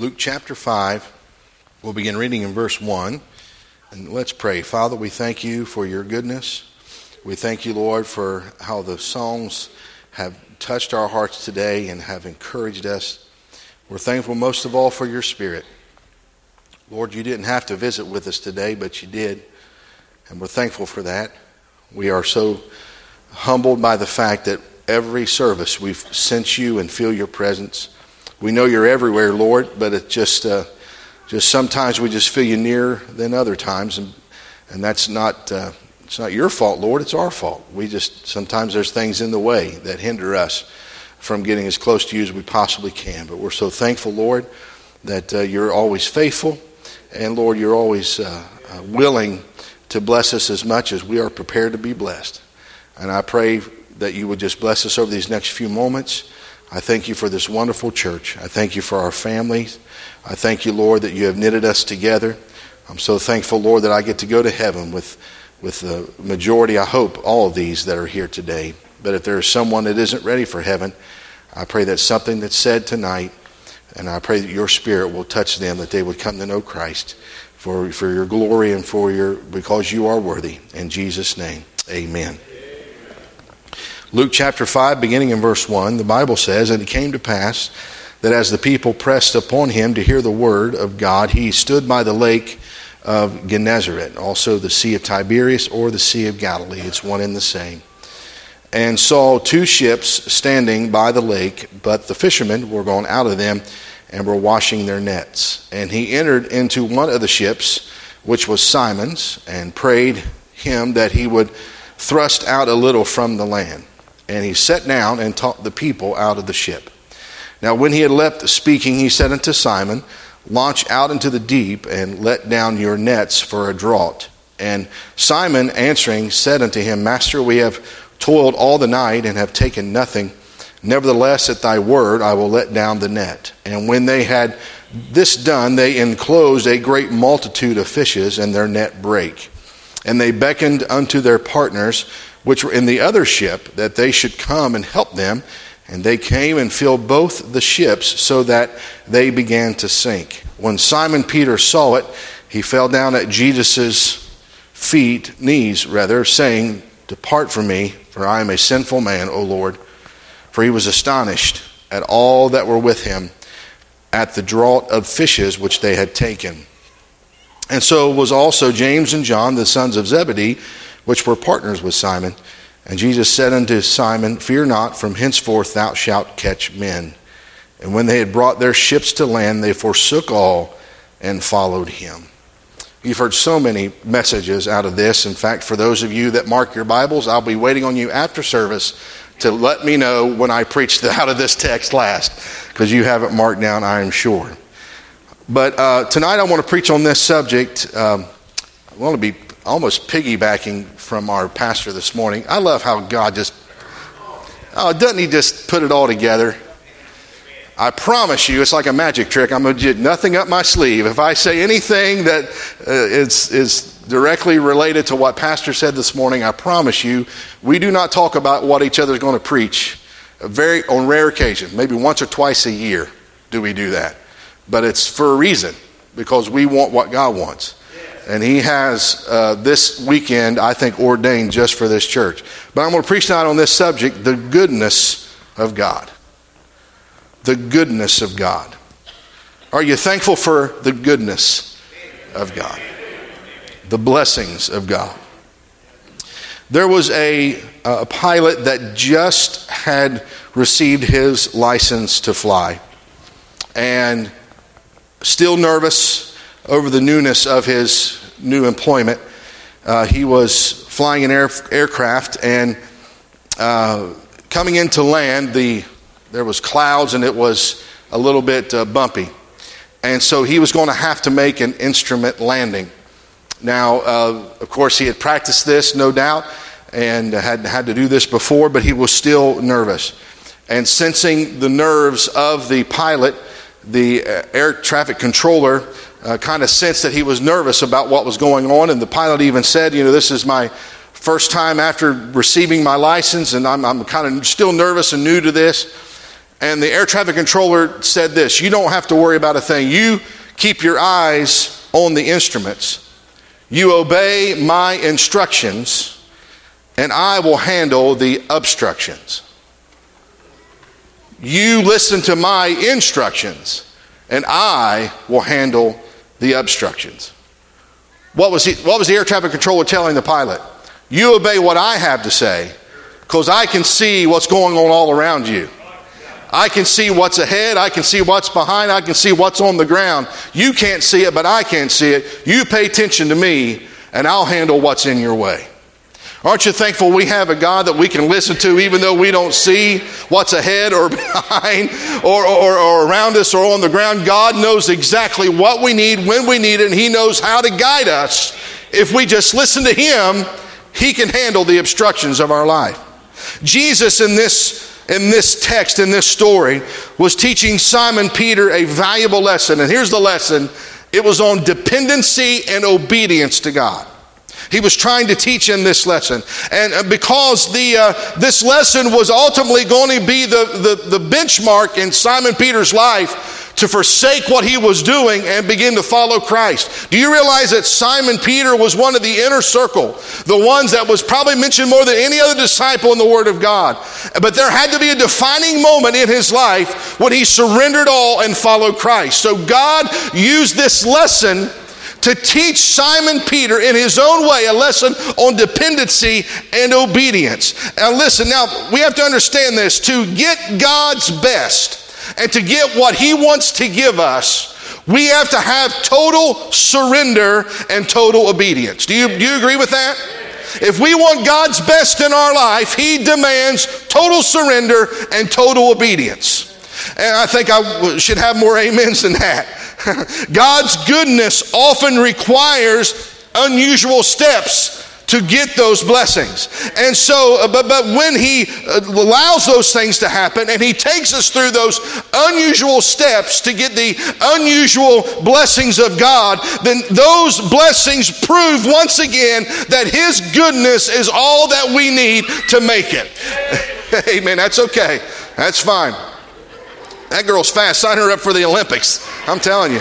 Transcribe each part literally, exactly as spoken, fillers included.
Luke chapter five. We'll begin reading in verse one. And let's pray. Father, we thank you for your goodness. We thank you, Lord, for how the songs have touched our hearts today and have encouraged us. We're thankful most of all for your Spirit. Lord, you didn't have to visit with us today, but you did. And we're thankful for that. We are so humbled by the fact that every service we've sent you and feel your presence. We know you're everywhere, Lord, but it just uh, just sometimes we just feel you nearer than other times, and and that's not uh, it's not your fault, Lord. It's our fault. We just sometimes there's things in the way that hinder us from getting as close to you as we possibly can. But we're so thankful, Lord, that uh, you're always faithful, and Lord, you're always uh, uh, willing to bless us as much as we are prepared to be blessed. And I pray that you would just bless us over these next few moments. I thank you for this wonderful church. I thank you for our families. I thank you, Lord, that you have knitted us together. I'm so thankful, Lord, that I get to go to heaven with with the majority, I hope, all of these that are here today. But if there is someone that isn't ready for heaven, I pray that something that's said tonight, and I pray that your Spirit will touch them, that they would come to know Christ for, for your glory and for your because you are worthy. In Jesus' name, amen. Luke chapter five, beginning in verse one, the Bible says, "And it came to pass that as the people pressed upon him to hear the word of God, he stood by the lake of Gennesaret, also the Sea of Tiberias or the Sea of Galilee," it's one and the same, "and saw two ships standing by the lake, but the fishermen were gone out of them and were washing their nets. And he entered into one of the ships, which was Simon's, and prayed him that he would thrust out a little from the land. And he sat down and taught the people out of the ship. Now when he had left speaking, he said unto Simon, Launch out into the deep, and let down your nets for a draught. And Simon answering said unto him, Master, we have toiled all the night, and have taken nothing. Nevertheless, at thy word I will let down the net. And when they had this done, they enclosed a great multitude of fishes, and their net brake. And they beckoned unto their partners, which were in the other ship, that they should come and help them. And they came and filled both the ships, so that they began to sink. When Simon Peter saw it, he fell down at Jesus' feet, knees rather, saying, Depart from me, for I am a sinful man, O Lord. For he was astonished at all that were with him, at the draught of fishes which they had taken. And so was also James and John, the sons of Zebedee, which were partners with Simon. And Jesus said unto Simon, Fear not, from henceforth thou shalt catch men. And when they had brought their ships to land, they forsook all and followed him." You've heard so many messages out of this. In fact, for those of you that mark your Bibles, I'll be waiting on you after service to let me know when I preached out of this text last, because you have it marked down, I am sure. But uh, tonight I want to preach on this subject. Um, I want to be almost piggybacking from our pastor this morning. I love how God just, oh, doesn't he just put it all together? I promise you, it's like a magic trick. I'm going to get nothing up my sleeve. If I say anything that uh, is, is directly related to what pastor said this morning, I promise you, we do not talk about what each other's going to preach. A very on rare occasion, maybe once or twice a year do we do that. But it's for a reason, because we want what God wants. And he has uh, this weekend, I think, ordained just for this church. But I'm going to preach tonight on this subject, the goodness of God. The goodness of God. Are you thankful for the goodness of God? The blessings of God. There was a, a pilot that just had received his license to fly. And still nervous over the newness of his new employment. Uh, he was flying an air, aircraft and uh, coming into land, the there was clouds and it was a little bit uh, bumpy. And so he was going to have to make an instrument landing. Now, uh, of course, he had practiced this, no doubt, and had had to do this before, but he was still nervous. And sensing the nerves of the pilot, the air traffic controller uh, kind of sensed that he was nervous about what was going on. And the pilot even said, you know, this is my first time after receiving my license, and I'm, I'm kind of still nervous and new to this. and the air traffic controller said this: you don't have to worry about a thing. You keep your eyes on the instruments. You obey my instructions, and I will handle the obstructions. You listen to my instructions, and I will handle the obstructions. What was he, what was the air traffic controller telling the pilot? You obey what I have to say, because I can see what's going on all around you. I can see what's ahead. I can see what's behind. I can see what's on the ground. You can't see it, but I can see it. You pay attention to me, and I'll handle what's in your way. Aren't you thankful we have a God that we can listen to even though we don't see what's ahead or behind or, or, or around us or on the ground? God knows exactly what we need, when we need it, and he knows how to guide us. If we just listen to him, he can handle the obstructions of our life. Jesus in this in this text, in this story, was teaching Simon Peter a valuable lesson. And here's the lesson. It was on dependency and obedience to God. He was trying to teach him this lesson. And because the uh, this lesson was ultimately going to be the, the, the benchmark in Simon Peter's life to forsake what he was doing and begin to follow Christ. Do you realize that Simon Peter was one of the inner circle, the ones that was probably mentioned more than any other disciple in the Word of God? But there had to be a defining moment in his life when he surrendered all and followed Christ. So God used this lesson to teach Simon Peter in his own way a lesson on dependency and obedience. Now listen, now we have to understand this. To get God's best and to get what he wants to give us, we have to have total surrender and total obedience. Do you, do you agree with that? If we want God's best in our life, he demands total surrender and total obedience. And I think I should have more amens than that. God's goodness often requires unusual steps to get those blessings. And so, but, but when he allows those things to happen and he takes us through those unusual steps to get the unusual blessings of God, then those blessings prove once again that his goodness is all that we need to make it. Amen. That's okay. That's fine. That girl's fast. Sign her up for the Olympics. I'm telling you.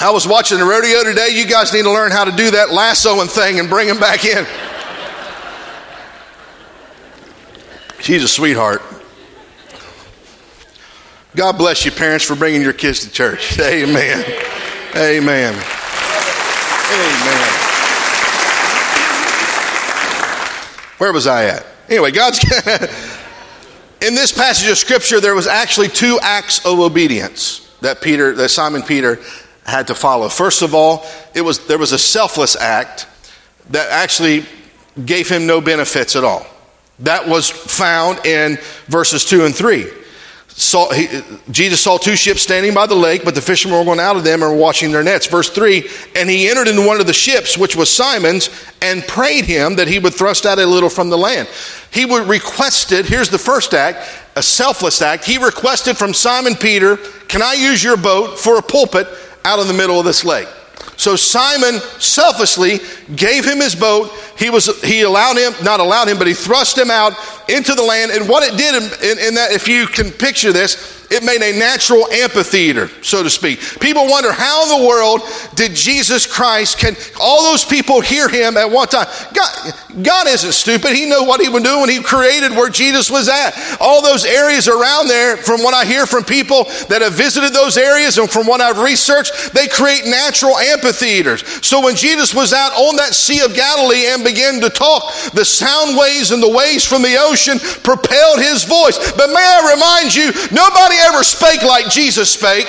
I was watching the rodeo today. You guys need to learn how to do that lassoing thing and bring him back in. She's a sweetheart. God bless you, parents, for bringing your kids to church. Amen. Amen. Amen. Where was I at? Anyway, God's... In this passage of scripture, there was actually two acts of obedience that Peter, that Simon Peter had to follow. First of all, it was there was a selfless act that actually gave him no benefits at all. That was found in verses two and three. Saw, he, Jesus saw two ships standing by the lake, but the fishermen were going out of them and were washing their nets. Verse three, and he entered into one of the ships, which was Simon's, and prayed him that he would thrust out a little from the land. He would requested, here's the first act, a selfless act. He requested from Simon Peter, can I use your boat for a pulpit out in the middle of this lake? So Simon selflessly gave him his boat. He was he allowed him, not allowed him, but he thrust him out into the land. And what it did in, in, in that, if you can picture this, it made a natural amphitheater, so to speak. People wonder, how in the world did Jesus Christ, can all those people hear him at one time? God, God isn't stupid. He knew what he would do when he created where Jesus was at. All those areas around there, from what I hear from people that have visited those areas and from what I've researched, they create natural amphitheaters. So when Jesus was out on that Sea of Galilee and began to talk, the sound waves and the waves from the ocean propelled his voice. But may I remind you, nobody ever spake like Jesus spake.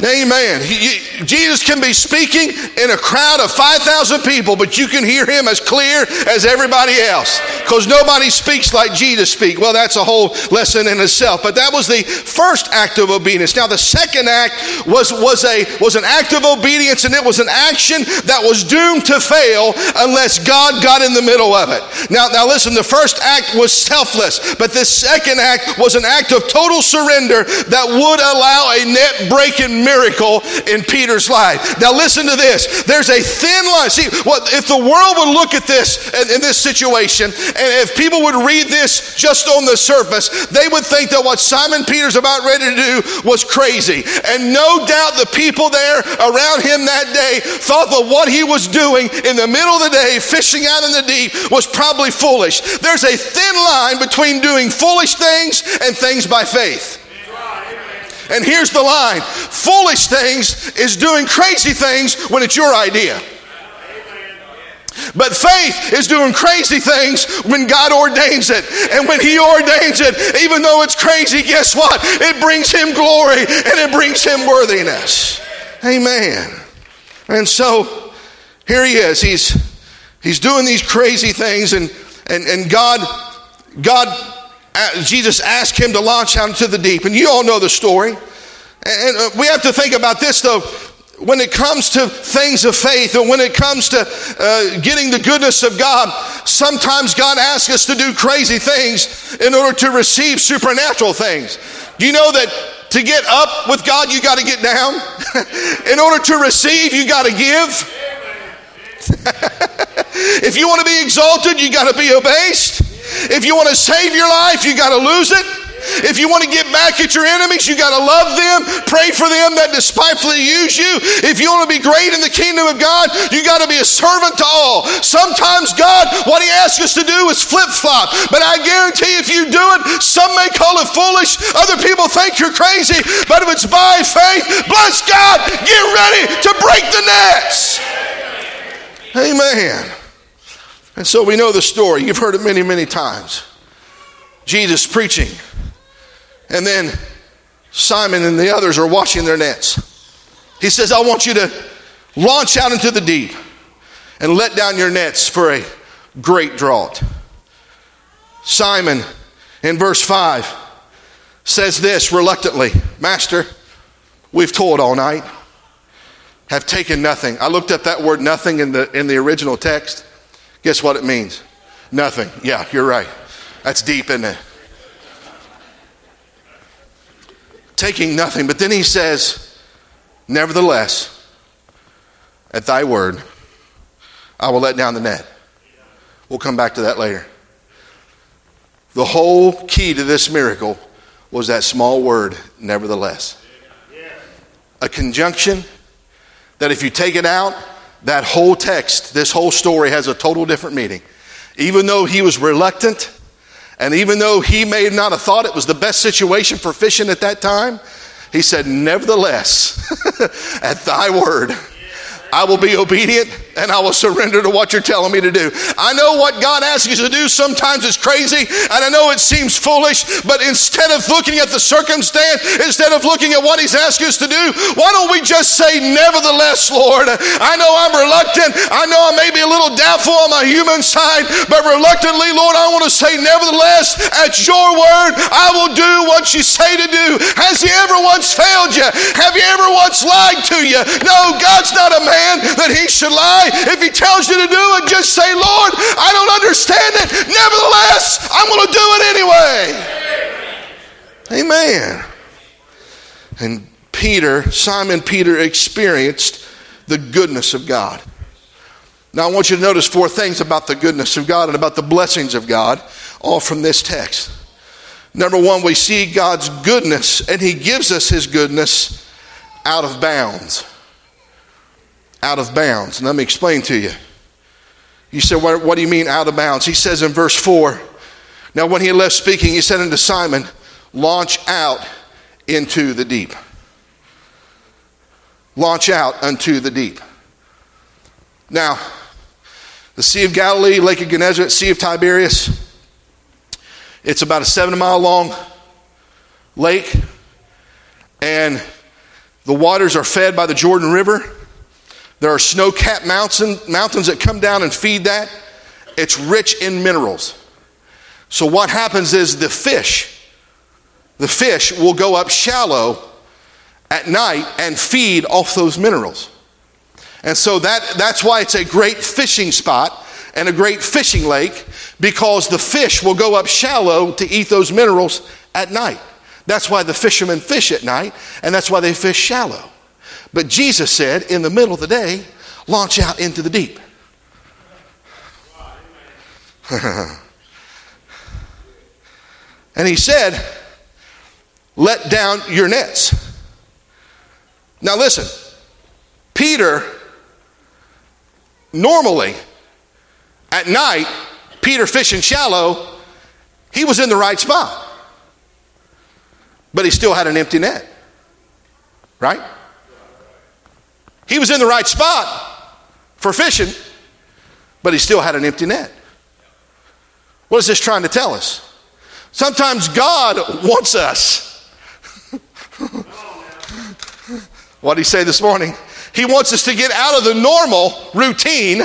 Amen. He, he, Jesus can be speaking in a crowd of five thousand people, but you can hear him as clear as everybody else because nobody speaks like Jesus speaks. Well, that's a whole lesson in itself, but that was the first act of obedience. Now, the second act was, was, a, was an act of obedience, and it was an action that was doomed to fail unless God got in the middle of it. Now, now listen, the first act was selfless, but this second act was an act of total surrender that would allow a net break in miracle in Peter's life. Now listen to this. There's a thin line. See, what if the world would look at this in, in this situation, and if people would read this just on the surface, they would think that what Simon Peter's about ready to do was crazy. And no doubt the people there around him that day thought that what he was doing in the middle of the day, fishing out in the deep, was probably foolish. There's a thin line between doing foolish things and things by faith. And here's the line. Foolish things is doing crazy things when it's your idea. But faith is doing crazy things when God ordains it. And when he ordains it, even though it's crazy, guess what? It brings him glory and it brings him worthiness. Amen. And so here he is. He's he's doing these crazy things, and and, and God, God, Jesus asked him to launch out into the deep. And you all know the story. And, and we have to think about this, though. When it comes to things of faith, and when it comes to uh, getting the goodness of God, sometimes God asks us to do crazy things in order to receive supernatural things. Do you know that to get up with God, you got to get down? In order to receive, you got to give. If you want to be exalted, you got to be abased. If you want to save your life, you got to lose it. If you want to get back at your enemies, you got to love them, pray for them that despitefully use you. If you want to be great in the kingdom of God, you got to be a servant to all. Sometimes God, what he asks us to do is flip-flop. But I guarantee if you do it, some may call it foolish, other people think you're crazy. But if it's by faith, bless God, get ready to break the nets. Amen. And so we know the story. You've heard it many, many times. Jesus preaching. And then Simon and the others are washing their nets. He says, I want you to launch out into the deep and let down your nets for a great draught. Simon, in verse five, says this reluctantly, Master, we've toiled all night, have taken nothing. I looked up that word nothing in the in the original text. Guess what it means? Nothing. Yeah, you're right. That's deep, isn't it? Taking nothing. But then he says, nevertheless, at thy word, I will let down the net. We'll come back to that later. The whole key to this miracle was that small word, nevertheless. A conjunction that if you take it out, that whole text, this whole story has a total different meaning. Even though he was reluctant, and even though he may not have thought it was the best situation for fishing at that time, he said, nevertheless, at thy word, I will be obedient and I will surrender to what you're telling me to do. I know what God asks you to do sometimes is crazy, and I know it seems foolish, but instead of looking at the circumstance, instead of looking at what he's asking us to do, why don't we just say, nevertheless, Lord, I know I'm reluctant. I know I may be a little doubtful on my human side, but reluctantly, Lord, I want to say, nevertheless, at your word, I will do what you say to do. Has he ever once failed you? Have you ever once lied to you? No, God's not a man that he should lie. If he tells you to do it, just say, Lord, I don't understand it. Nevertheless, I'm going to do it anyway. Amen. And Peter, Simon Peter, experienced the goodness of God. Now I want you to notice four things about the goodness of God and about the blessings of God, all from this text. Number one, we see God's goodness, and he gives us his goodness out of bounds. Out of bounds. And let me explain to you. You said, what, what do you mean out of bounds? He says in verse four, now when he left speaking, he said unto Simon, launch out into the deep. Launch out unto the deep. Now, the Sea of Galilee, Lake of Gennesaret, Sea of Tiberias, it's about a seven mile long lake, and the waters are fed by the Jordan River. There are snow-capped mountain, mountains that come down and feed that. It's rich in minerals. So what happens is the fish, the fish will go up shallow at night and feed off those minerals. And so that, that's why it's a great fishing spot and a great fishing lake, because the fish will go up shallow to eat those minerals at night. That's why the fishermen fish at night, and that's why they fish shallow. But Jesus said, in the middle of the day, launch out into the deep. And he said, let down your nets. Now listen, Peter, normally, at night, Peter fishing shallow, he was in the right spot. But he still had an empty net. Right? He was in the right spot for fishing, but he still had an empty net. What is this trying to tell us? Sometimes God wants us. What did he say this morning? He wants us to get out of the normal routine.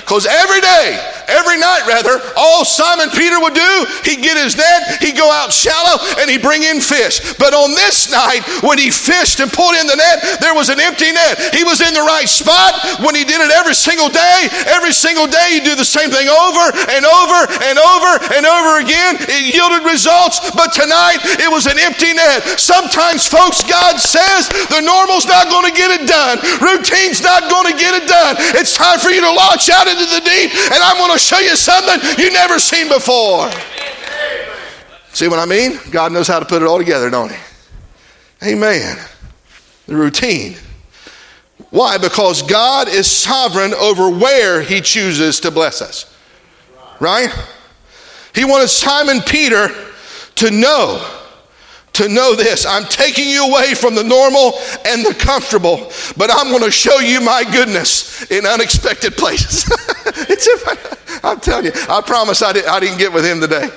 Because every day, every night rather, all Simon Peter would do, he'd get his net, he'd go out shallow, and he'd bring in fish. But on this night, when he fished and pulled in the net, there was an empty net. He was in the right spot when he did it every single day. Every single day, he'd do the same thing over and over and over and over again. It yielded results, but tonight, it was an empty net. Sometimes, folks, God says, the normal's not going to get it done. Routine's not going to get it done. It's time for you to launch out into the deep, and I'm going to show you something you've never seen before. Amen. See what I mean? God knows how to put it all together, don't he? Amen. The routine. Why? Because God is sovereign over where he chooses to bless us. Right? He wanted Simon Peter to know To know this, I'm taking you away from the normal and the comfortable, but I'm going to show you my goodness in unexpected places. It's if I, I'm telling you, I promise I, did, I didn't get with him today.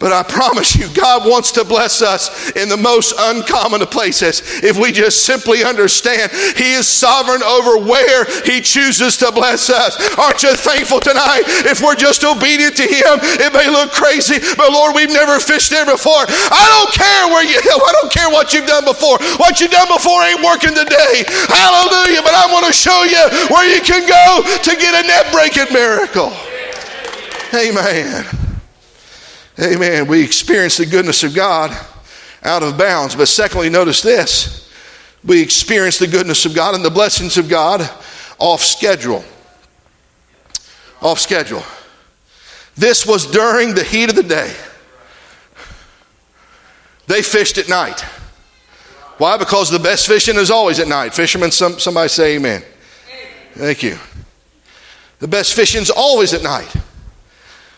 But I promise you, God wants to bless us in the most uncommon of places if we just simply understand he is sovereign over where he chooses to bless us. Aren't you thankful tonight if we're just obedient to him? It may look crazy, but Lord, we've never fished there before. I don't care where you, I don't care what you've done before. What you've done before ain't working today. Hallelujah, but I want to show you where you can go to get a net-breaking miracle. Amen. Amen. We experience the goodness of God out of bounds. But secondly, notice this. We experience the goodness of God and the blessings of God off schedule. Off schedule. This was during the heat of the day. They fished at night. Why? Because the best fishing is always at night. Fishermen, some, somebody say amen. Thank you. The best fishing is always at night.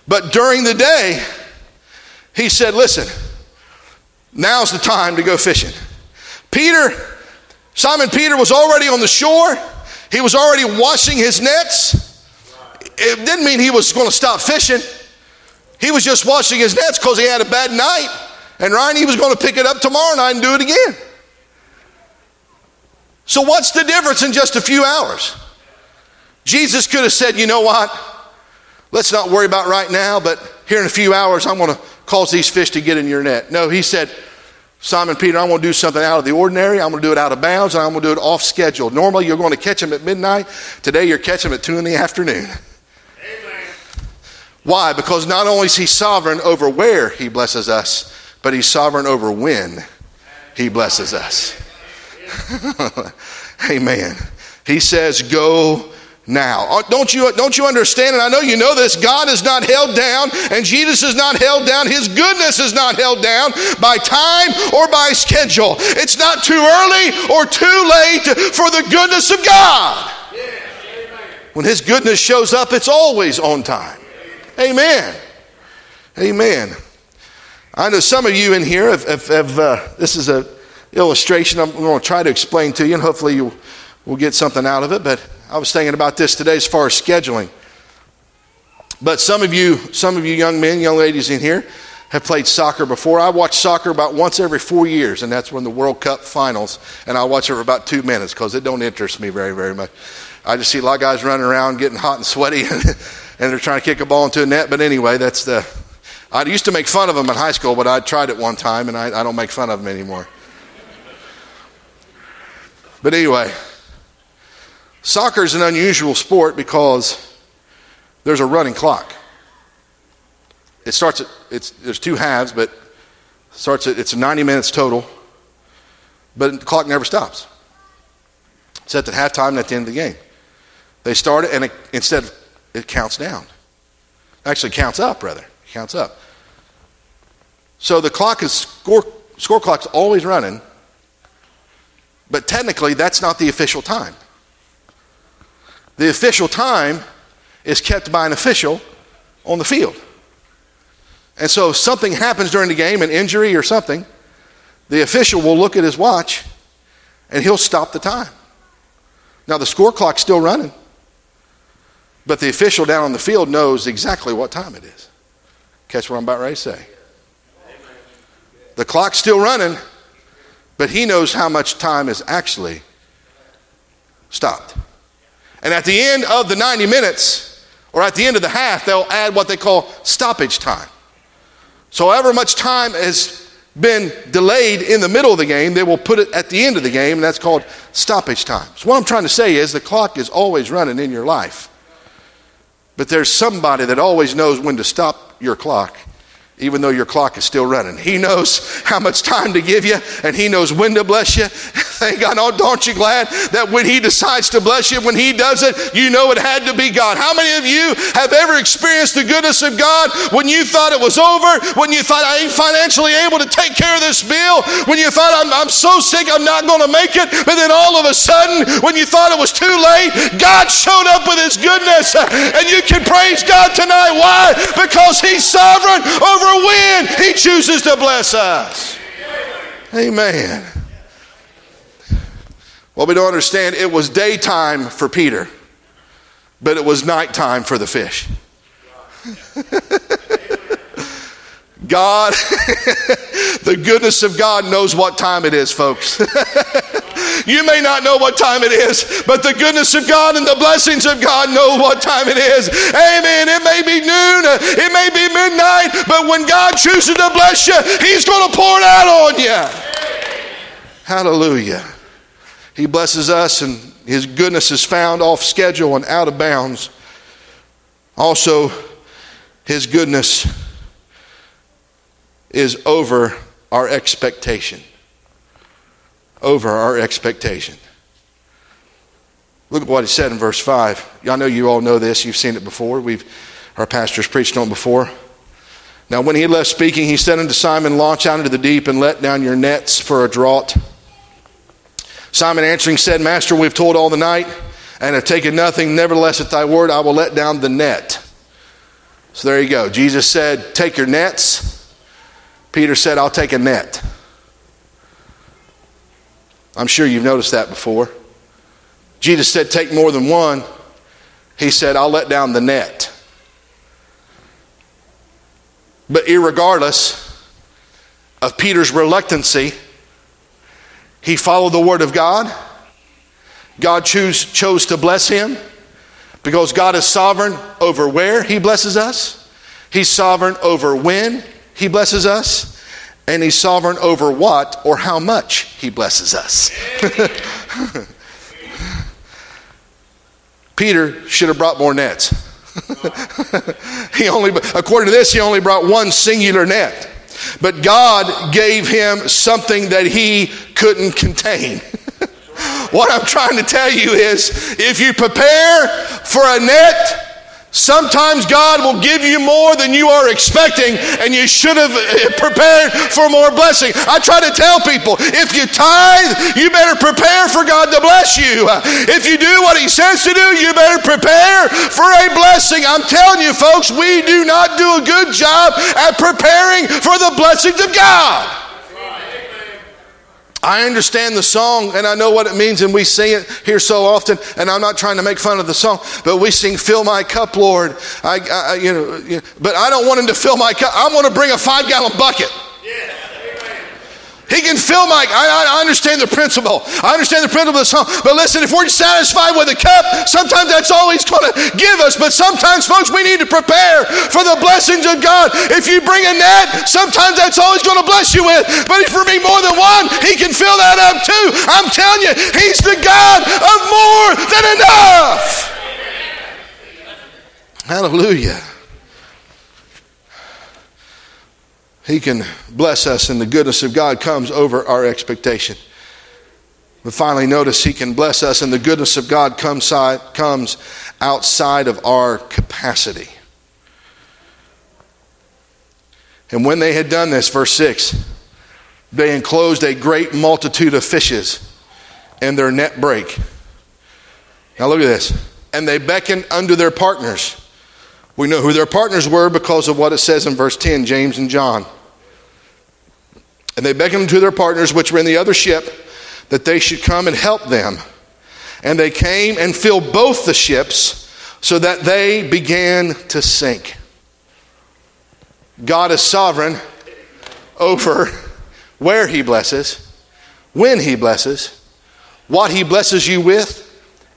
But during the day, he said, listen, now's the time to go fishing. Peter, Simon Peter was already on the shore. He was already washing his nets. It didn't mean he was going to stop fishing. He was just washing his nets because he had a bad night. And Ryan, he was going to pick it up tomorrow night and do it again. So what's the difference in just a few hours? Jesus could have said, you know what? Let's not worry about right now, but here in a few hours, I'm going to cause these fish to get in your net. No, he said, Simon Peter, I want to do something out of the ordinary. I'm going to do it out of bounds, and I'm going to do it off schedule. Normally, you're going to catch them at midnight. Today, you're catching them at two in the afternoon. Amen. Why? Because not only is he sovereign over where he blesses us, but he's sovereign over when he blesses us. Amen. He says, go now. Don't you, don't you understand? And I know you know this. God is not held down, and Jesus is not held down. His goodness is not held down by time or by schedule. It's not too early or too late for the goodness of God. When his goodness shows up, it's always on time. Amen. Amen. I know some of you in here have, have, have uh, this is an illustration I'm going to try to explain to you, and hopefully you will get something out of it, but I was thinking about this today as far as scheduling. But some of you, some of you young men, young ladies in here have played soccer before. I watch soccer about once every four years, and that's when the World Cup finals, and I watch it for about two minutes because it don't interest me very, very much. I just see a lot of guys running around getting hot and sweaty, and, and they're trying to kick a ball into a net. But anyway, that's the, I used to make fun of them in high school, but I tried it one time, and I, I don't make fun of them anymore. But anyway, soccer is an unusual sport because there's a running clock. It starts at, it's, there's two halves, but starts at, it's ninety minutes total. But the clock never stops. It's at the halftime and at the end of the game. They start it, and it, instead it counts down. Actually, counts up, rather. It counts up. So the clock is, score, score clock's always running, but technically that's not the official time. The official time is kept by an official on the field. And so if something happens during the game, an injury or something, the official will look at his watch and he'll stop the time. Now the score clock's still running, but the official down on the field knows exactly what time it is. Catch what I'm about ready to say. The clock's still running, but he knows how much time is actually stopped. And at the end of the ninety minutes, or at the end of the half, they'll add what they call stoppage time. So however much time has been delayed in the middle of the game, they will put it at the end of the game, and that's called stoppage time. So what I'm trying to say is the clock is always running in your life. But there's somebody that always knows when to stop your clock, even though your clock is still running. He knows how much time to give you, and he knows when to bless you. Thank God. Oh, aren't you glad that when he decides to bless you, when he does it, you know it had to be God. How many of you have ever experienced the goodness of God when you thought it was over, when you thought I ain't financially able to take care of this bill, when you thought I'm, I'm so sick I'm not going to make it, but then all of a sudden, when you thought it was too late, God showed up with his goodness, and you can praise God tonight. Why? Because he's sovereign over when he chooses to bless us. Amen. Well, we don't understand, it was daytime for Peter, but it was nighttime for the fish. God, the goodness of God knows what time it is, folks. You may not know what time it is, but the goodness of God and the blessings of God know what time it is. Amen. It may be noon, it may be midnight, but when God chooses to bless you, he's going to pour it out on you. Hallelujah. He blesses us, and his goodness is found off schedule and out of bounds. Also, his goodness is over our expectation. Over our expectation. Look at what he said in verse five. I know you all know this. You've seen it before. We've, our pastors preached on it before. Now when he had left speaking, he said unto Simon, launch out into the deep and let down your nets for a draught. Simon answering said, Master, we've toiled all the night and have taken nothing. Nevertheless, at thy word, I will let down the net. So there you go. Jesus said, take your nets. Peter said, I'll take a net. I'm sure you've noticed that before. Jesus said, take more than one. He said, I'll let down the net. But irregardless of Peter's reluctancy, he followed the word of God. God choose, chose to bless him because God is sovereign over where he blesses us. He's sovereign over when he blesses us. And he's sovereign over what or how much he blesses us. Peter should have brought more nets. He only, according to this, he only brought one singular net. But God gave him something that he couldn't contain. What I'm trying to tell you is, if you prepare for a net, sometimes God will give you more than you are expecting, and you should have prepared for more blessing. I try to tell people, if you tithe, you better prepare for God to bless you. If you do what he says to do, you better prepare for a blessing. I'm telling you, folks, we do not do a good job at preparing for the blessings of God. I understand the song, and I know what it means, and we sing it here so often, and I'm not trying to make fun of the song, but we sing, fill my cup, Lord. I, I you know, you know, but I don't want him to fill my cup. I want to bring a five-gallon bucket. Yeah. He can fill my, I, I understand the principle. I understand the principle of the song, but listen, if we're satisfied with a cup, sometimes that's all he's going to give us, but sometimes, folks, we need to prepare for the blessings of God. If you bring a net, sometimes that's all he's going to bless you with, but if you bring more than one, he can fill that up too. I'm telling you, he's the God of more than enough. Hallelujah. He can bless us, and the goodness of God comes over our expectation. But finally, notice he can bless us, and the goodness of God comes outside of our capacity. And when they had done this, verse six, they enclosed a great multitude of fishes, and their net brake. Now look at this. And they beckoned unto their partners. We know who their partners were because of what it says in verse ten, James and John. And they beckoned to their partners, which were in the other ship, that they should come and help them. And they came and filled both the ships, so that they began to sink. God is sovereign over where he blesses, when he blesses, what he blesses you with,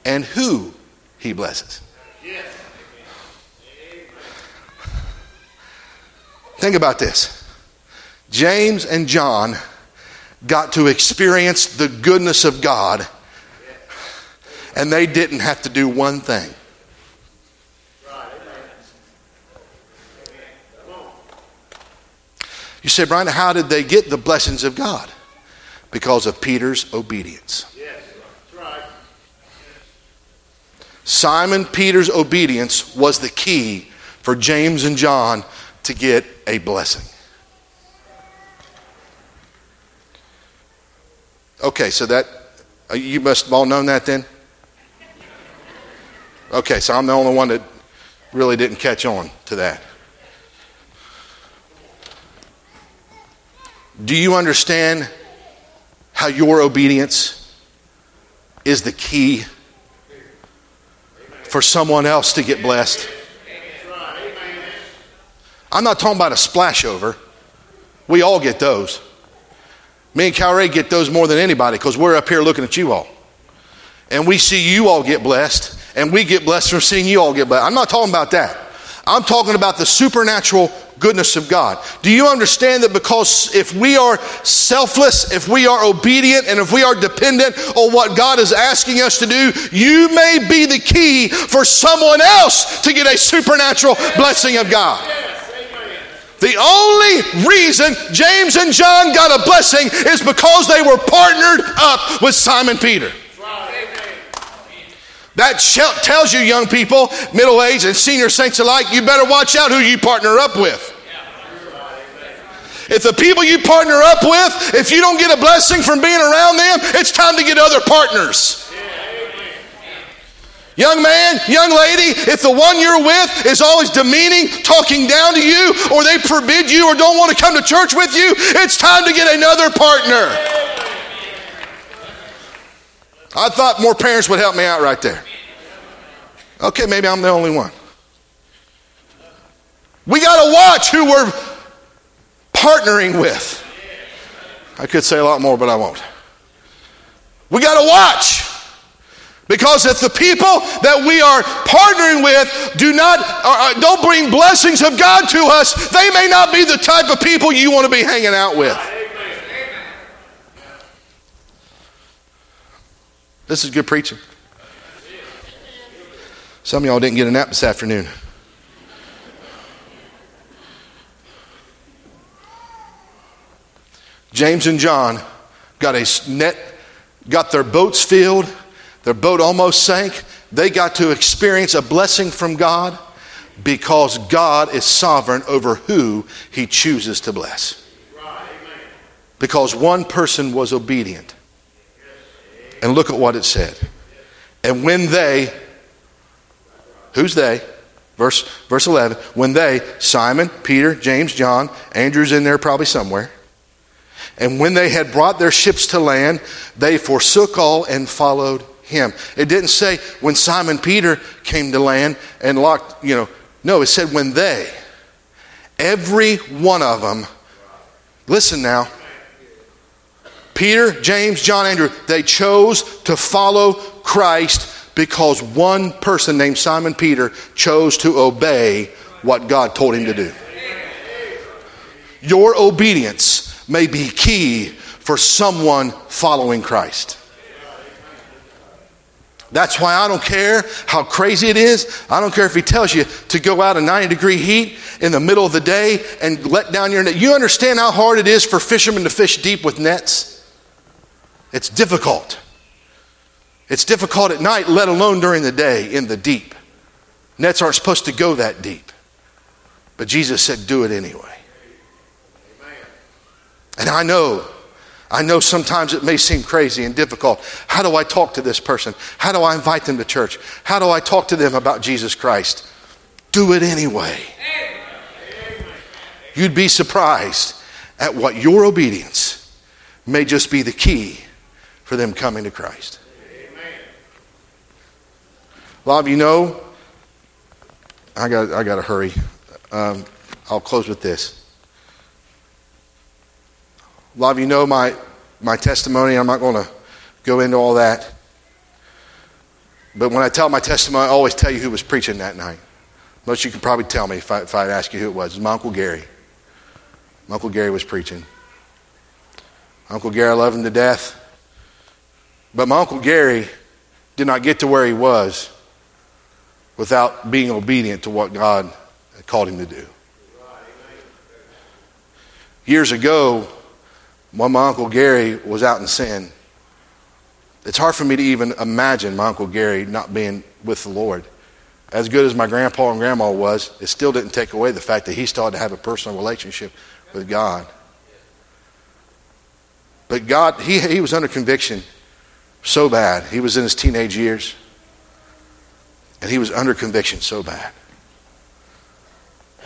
and who he blesses. Think about this. James and John got to experience the goodness of God, and they didn't have to do one thing. You say, Brian, how did they get the blessings of God? Because of Peter's obedience. Simon Peter's obedience was the key for James and John to get a blessing. Okay, so that, you must have all known that then? Okay, so I'm the only one that really didn't catch on to that. Do you understand how your obedience is the key for someone else to get blessed? I'm not talking about a splash over. We all get those. Me and Cal Ray get those more than anybody because we're up here looking at you all. And we see you all get blessed, and we get blessed from seeing you all get blessed. I'm not talking about that. I'm talking about the supernatural goodness of God. Do you understand that because if we are selfless, if we are obedient, and if we are dependent on what God is asking us to do, you may be the key for someone else to get a supernatural blessing of God. The only reason James and John got a blessing is because they were partnered up with Simon Peter. That tells you, young people, middle-aged and senior saints alike, you better watch out who you partner up with. If the people you partner up with, if you don't get a blessing from being around them, it's time to get other partners. Young man, young lady, if the one you're with is always demeaning, talking down to you, or they forbid you or don't want to come to church with you, it's time to get another partner. I thought more parents would help me out right there. Okay, maybe I'm the only one. We got to watch who we're partnering with. I could say a lot more, but I won't. We got to watch. Because if the people that we are partnering with do not, or don't bring blessings of God to us, they may not be the type of people you want to be hanging out with. This is good preaching. Some of y'all didn't get a nap this afternoon. James and John got a net, got their boats filled. Their boat almost sank. They got to experience a blessing from God because God is sovereign over who he chooses to bless. Because one person was obedient. And look at what it said. And when they, who's they? Verse, verse eleven, when they, Simon, Peter, James, John, Andrew's in there probably somewhere. And when they had brought their ships to land, they forsook all and followed him. It didn't say when Simon Peter came to land and locked, you know. No, it said when they, every one of them, listen now, Peter, James, John, Andrew, they chose to follow Christ because one person named Simon Peter chose to obey what God told him to do. Your obedience may be key for someone following Christ. That's why I don't care how crazy it is. I don't care if he tells you to go out in ninety degree heat in the middle of the day and let down your net. You understand how hard it is for fishermen to fish deep with nets? It's difficult. It's difficult at night, let alone during the day in the deep. Nets aren't supposed to go that deep. But Jesus said, do it anyway. Amen. And I know, I know sometimes it may seem crazy and difficult. How do I talk to this person? How do I invite them to church? How do I talk to them about Jesus Christ? Do it anyway. Amen. You'd be surprised at what your obedience may just be the key for them coming to Christ. Amen. A lot of you know, I got I got to hurry. Um, I'll close with this. A lot of you know my, my testimony. I'm not going to go into all that. But when I tell my testimony, I always tell you who was preaching that night. Most you could probably tell me if, I, if I'd ask you who it was. It was my Uncle Gary. My Uncle Gary was preaching. Uncle Gary, I loved him to death. But my Uncle Gary did not get to where he was without being obedient to what God had called him to do. Years ago, when my Uncle Gary was out in sin, it's hard for me to even imagine my Uncle Gary not being with the Lord. As good as my grandpa and grandma was, it still didn't take away the fact that he still had to have a personal relationship with God. But God, he, he was under conviction so bad. He was in his teenage years. And he was under conviction so bad.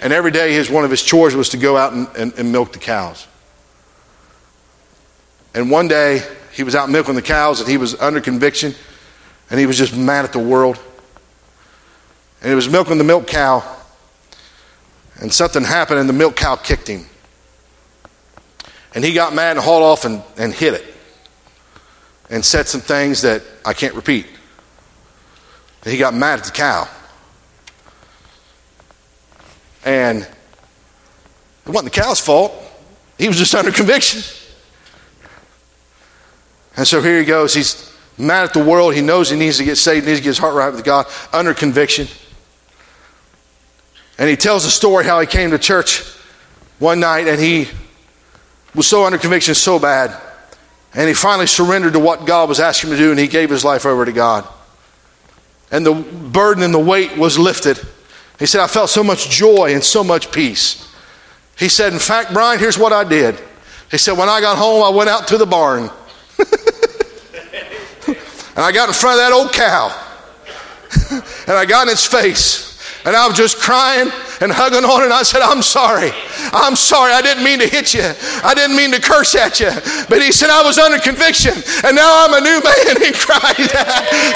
And every day, his one of his chores was to go out and, and, and milk the cows. And one day, he was out milking the cows, and he was under conviction, and he was just mad at the world. And he was milking the milk cow, and something happened, and the milk cow kicked him. And he got mad and hauled off and, and hit it, and said some things that I can't repeat. And he got mad at the cow. And it wasn't the cow's fault. He was just under conviction. And so here he goes. He's mad at the world. He knows he needs to get saved. He needs to get his heart right with God. Under conviction. And he tells a story how he came to church one night and he was so under conviction, so bad. And he finally surrendered to what God was asking him to do, and he gave his life over to God. And the burden and the weight was lifted. He said, I felt so much joy and so much peace. He said, in fact, Brian, here's what I did. He said, when I got home, I went out to the barn. And I got in front of that old cow. And I got in its face. And I was just crying and hugging on it. And I said, I'm sorry. I'm sorry. I didn't mean to hit you. I didn't mean to curse at you. But he said, I was under conviction. And now I'm a new man in Christ.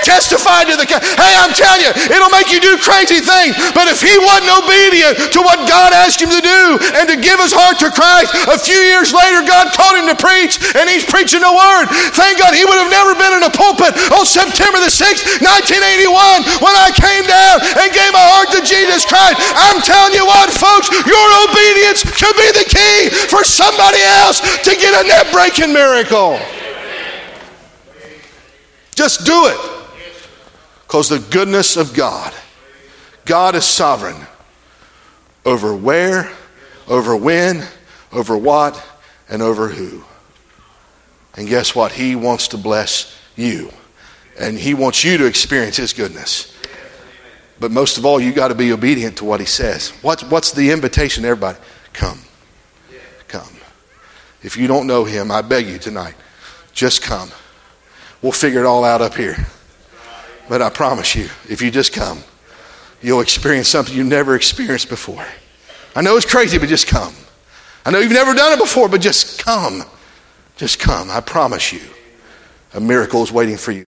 Testified to the... Hey, I'm telling you, it'll make you do crazy things. But if he wasn't obedient to what God asked him to do and to give his heart to Christ, a few years later, God called him to preach. And he's preaching the word. Thank God he would have never been in a pulpit on September the sixth, nineteen eighty-one, when I came down and gave my heart to Jesus Christ. I'm telling you what, folks, your obedience could be the key for somebody else to get a net breaking miracle. Just do it. Because the goodness of God, God is sovereign over where, over when, over what, and over who. And guess what? He wants to bless you. And he wants you to experience his goodness. But most of all, you got to be obedient to what he says. What's, what's the invitation to everybody? Come. Come. If you don't know him, I beg you tonight, just come. We'll figure it all out up here. But I promise you, if you just come, you'll experience something you've never experienced before. I know it's crazy, but just come. I know you've never done it before, but just come. Just come. I promise you, a miracle is waiting for you.